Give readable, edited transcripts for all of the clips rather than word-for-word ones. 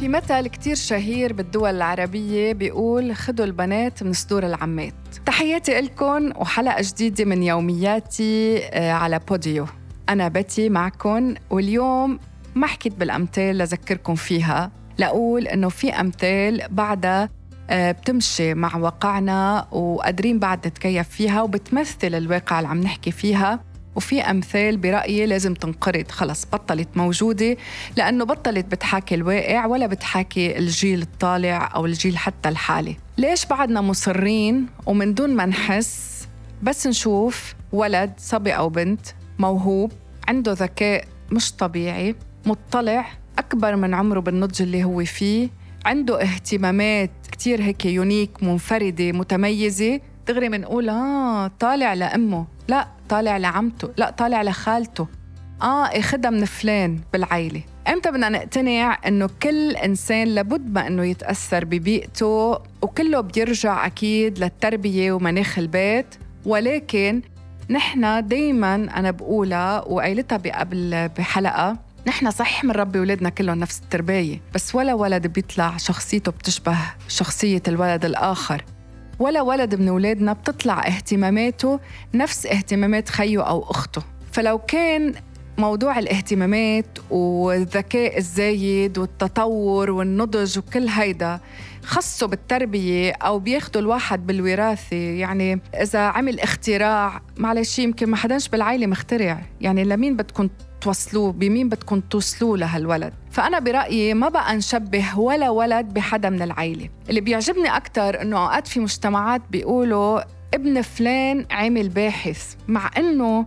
في مثل كتير شهير بالدول العربية بيقول خدوا البنات من صدور العمات. تحياتي إلكن وحلقة جديدة من يومياتي على بوديو. أنا بتي معكن، واليوم ما حكيت بالأمثال لذكركم فيها، لأقول إنه في أمثال بعدها بتمشي مع واقعنا وقادرين بعد نتكيف فيها وبتمثل الواقع اللي عم نحكي فيها، وفي أمثال برأيي لازم تنقرض، خلص بطلت موجودة لأنه بطلت بتحاكي الواقع ولا بتحاكي الجيل الطالع أو الجيل حتى الحالي. ليش بعدنا مصرين ومن دون ما نحس بس نشوف ولد صبي أو بنت موهوب عنده ذكاء مش طبيعي، مطلع أكبر من عمره بالنضج اللي هو فيه، عنده اهتمامات كتير هيك يونيك منفردة متميزة، دغري منقول طالع لأمه، لا طالع لعمته، لا طالع لخالته، اخدها من فلان بالعيلة. امتى بدنا نقتنع انه كل انسان لابد ما انه يتأثر ببيئته، وكله بيرجع اكيد للتربية ومناخ البيت، ولكن نحنا دايما انا بقولها وقايلتها بقبل بحلقة، نحن صحيح من ربي ولادنا كلهم نفس الترباية، بس ولا ولد بيطلع شخصيته بتشبه شخصية الولد الآخر، ولا ولد من ولادنا بتطلع اهتماماته نفس اهتمامات خيه أو أخته. فلو كان موضوع الاهتمامات والذكاء الزايد والتطور والنضج وكل هيدا خصه بالتربية أو بياخدوا الواحد بالوراثة، يعني إذا عمل اختراع معلش يمكن ما حداش بالعائلة مخترع، يعني لمين بدكم توصلوه، بمين بدكم توصلوه لهالولد؟ فأنا برأيي ما بقى نشبه ولا ولد بحدا من العائلة. اللي بيعجبني أكتر أنه أوقات في مجتمعات بيقولوا ابن فلان عامل باحث، مع أنه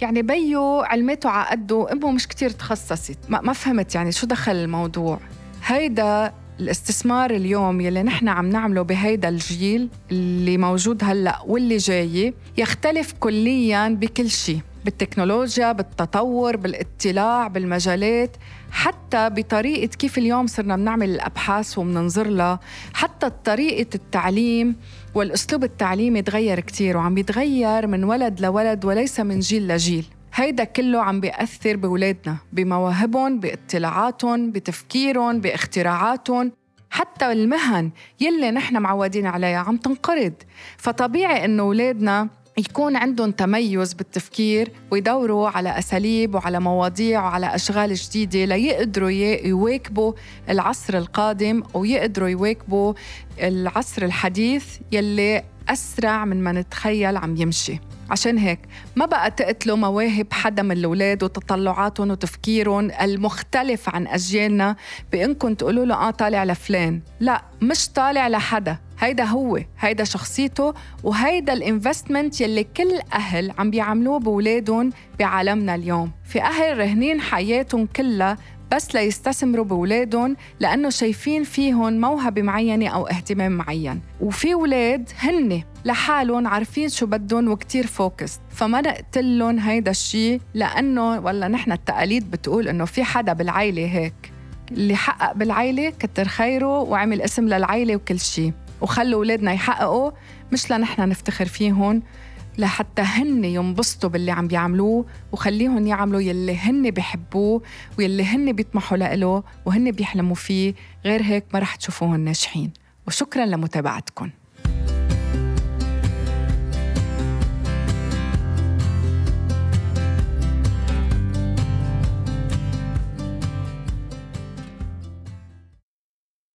يعني بيو علمته عقده، أمه مش كتير تخصصت، ما فهمت يعني شو دخل الموضوع. هيدا الاستثمار اليوم يلي نحن عم نعمله بهيدا الجيل اللي موجود هلأ واللي جاي يختلف كلياً بكل شيء، بالتكنولوجيا، بالتطور، بالاطلاع، بالمجالات، حتى بطريقة كيف اليوم صرنا بنعمل الأبحاث ومننظر لها، حتى طريقة التعليم والأسلوب التعليمي تغير كتير وعم يتغير من ولد لولد وليس من جيل لجيل. هيدا كله عم بيأثر بولادنا بمواهبهم، باطلاعاتهم، بتفكيرهم، باختراعاتهم، حتى المهن يلي نحن معودين عليها عم تنقرض. فطبيعي إنه ولادنا يكون عندهم تميز بالتفكير ويدوروا على أساليب وعلى مواضيع وعلى أشغال جديدة ليقدروا يواكبوا العصر القادم ويقدروا يواكبوا العصر الحديث يلي أسرع من ما نتخيل عم يمشي. عشان هيك ما بقى تقتلوا مواهب حدا من الأولاد وتطلعاتهم وتفكيرهم المختلف عن أجيالنا بإنكم تقولوا له طالع لفلان، لا مش طالع لحدا، هيدا هو، هيدا شخصيته، وهيدا الانفستمنت يلي كل أهل عم بيعملوه بولادهم بعالمنا اليوم. في أهل رهنين حياتهم كلها بس ليستثمروا بولادهم لأنه شايفين فيهم موهبة معينة أو اهتمام معين، وفي ولاد هن لحالهم عارفين شو بدهم وكتير فوكس، فما نقتلهم هيدا الشي لأنه ولا نحن التقاليد بتقول إنه في حدا بالعيلة هيك، اللي حقق بالعيلة كتر خيره وعمل اسم للعيلة وكل شي، وخلوا ولادنا يحققوا مش لنحنا نفتخر فيهم، لحتى هن ينبسطوا باللي عم بيعملوه، وخليهم يعملوا يلي هن بيحبوه ويلي هن بيطمحوا له وهن بيحلموا فيه، غير هيك ما رح تشوفوهم ناجحين. وشكرا لمتابعتكم.